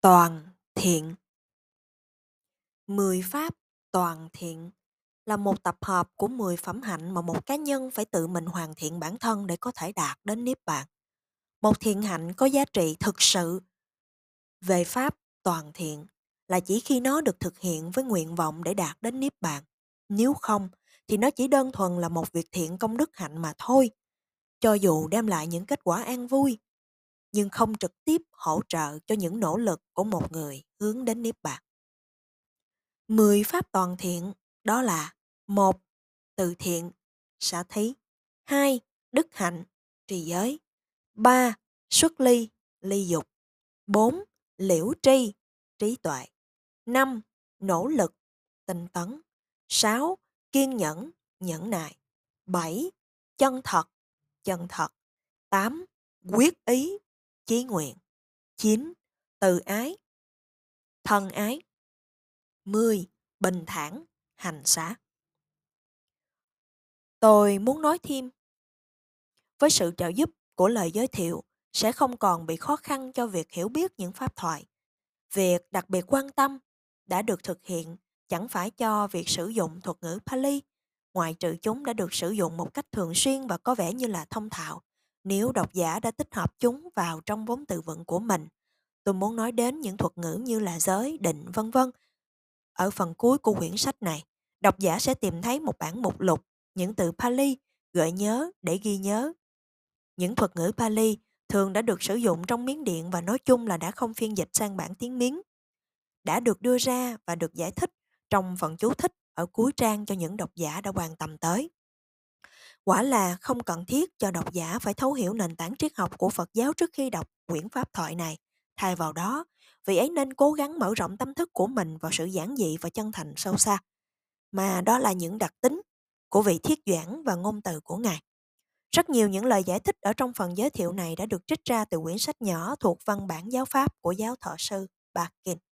Toàn thiện. 10 pháp toàn thiện là một tập hợp của 10 phẩm hạnh mà một cá nhân phải tự mình hoàn thiện bản thân để có thể đạt đến Niết Bàn. Một thiện hạnh có giá trị thực sự về pháp toàn thiện là chỉ khi nó được thực hiện với nguyện vọng để đạt đến Niết Bàn. Nếu không, thì nó chỉ đơn thuần là một việc thiện công đức hạnh mà thôi, cho dù đem lại những kết quả an vui, nhưng không trực tiếp hỗ trợ cho những nỗ lực của một người hướng đến Niết Bàn. 10 pháp toàn thiện đó là: 1. Từ thiện, xả thí. 2. Đức hạnh, trì giới. 3. Xuất ly, ly dục. 4. Liễu tri, trí tuệ. 5. Nỗ lực, tinh tấn. 6. Kiên nhẫn, nhẫn nại. 7. Chân thật, chân thật. 8. Quyết ý, chí nguyện. 9. Từ ái, thân ái. 10. Bình thản, hành xá. Tôi muốn nói thêm, với sự trợ giúp của lời giới thiệu sẽ không còn bị khó khăn cho việc hiểu biết những pháp thoại. Việc đặc biệt quan tâm đã được thực hiện chẳng phải cho việc sử dụng thuật ngữ Pali, ngoại trừ chúng đã được sử dụng một cách thường xuyên và có vẻ như là thông thạo, nếu độc giả đã tích hợp chúng vào trong vốn từ vựng của mình. Tôi muốn nói đến những thuật ngữ như là giới, định, vân vân. Ở phần cuối của quyển sách này, độc giả sẽ tìm thấy một bản mục lục những từ Pali gợi nhớ để ghi nhớ. Những thuật ngữ Pali thường đã được sử dụng trong Miến Điện và nói chung là đã không phiên dịch sang bản tiếng Miến, đã được đưa ra và được giải thích trong phần chú thích ở cuối trang cho những độc giả đã quan tâm tới. Quả là không cần thiết cho độc giả phải thấu hiểu nền tảng triết học của Phật giáo trước khi đọc quyển pháp thoại này. Thay vào đó, vị ấy nên cố gắng mở rộng tâm thức của mình vào sự giản dị và chân thành sâu xa, mà đó là những đặc tính của vị thuyết giảng và ngôn từ của Ngài. Rất nhiều những lời giải thích ở trong phần giới thiệu này đã được trích ra từ quyển sách nhỏ thuộc văn bản giáo pháp của giáo thọ sư Bakin.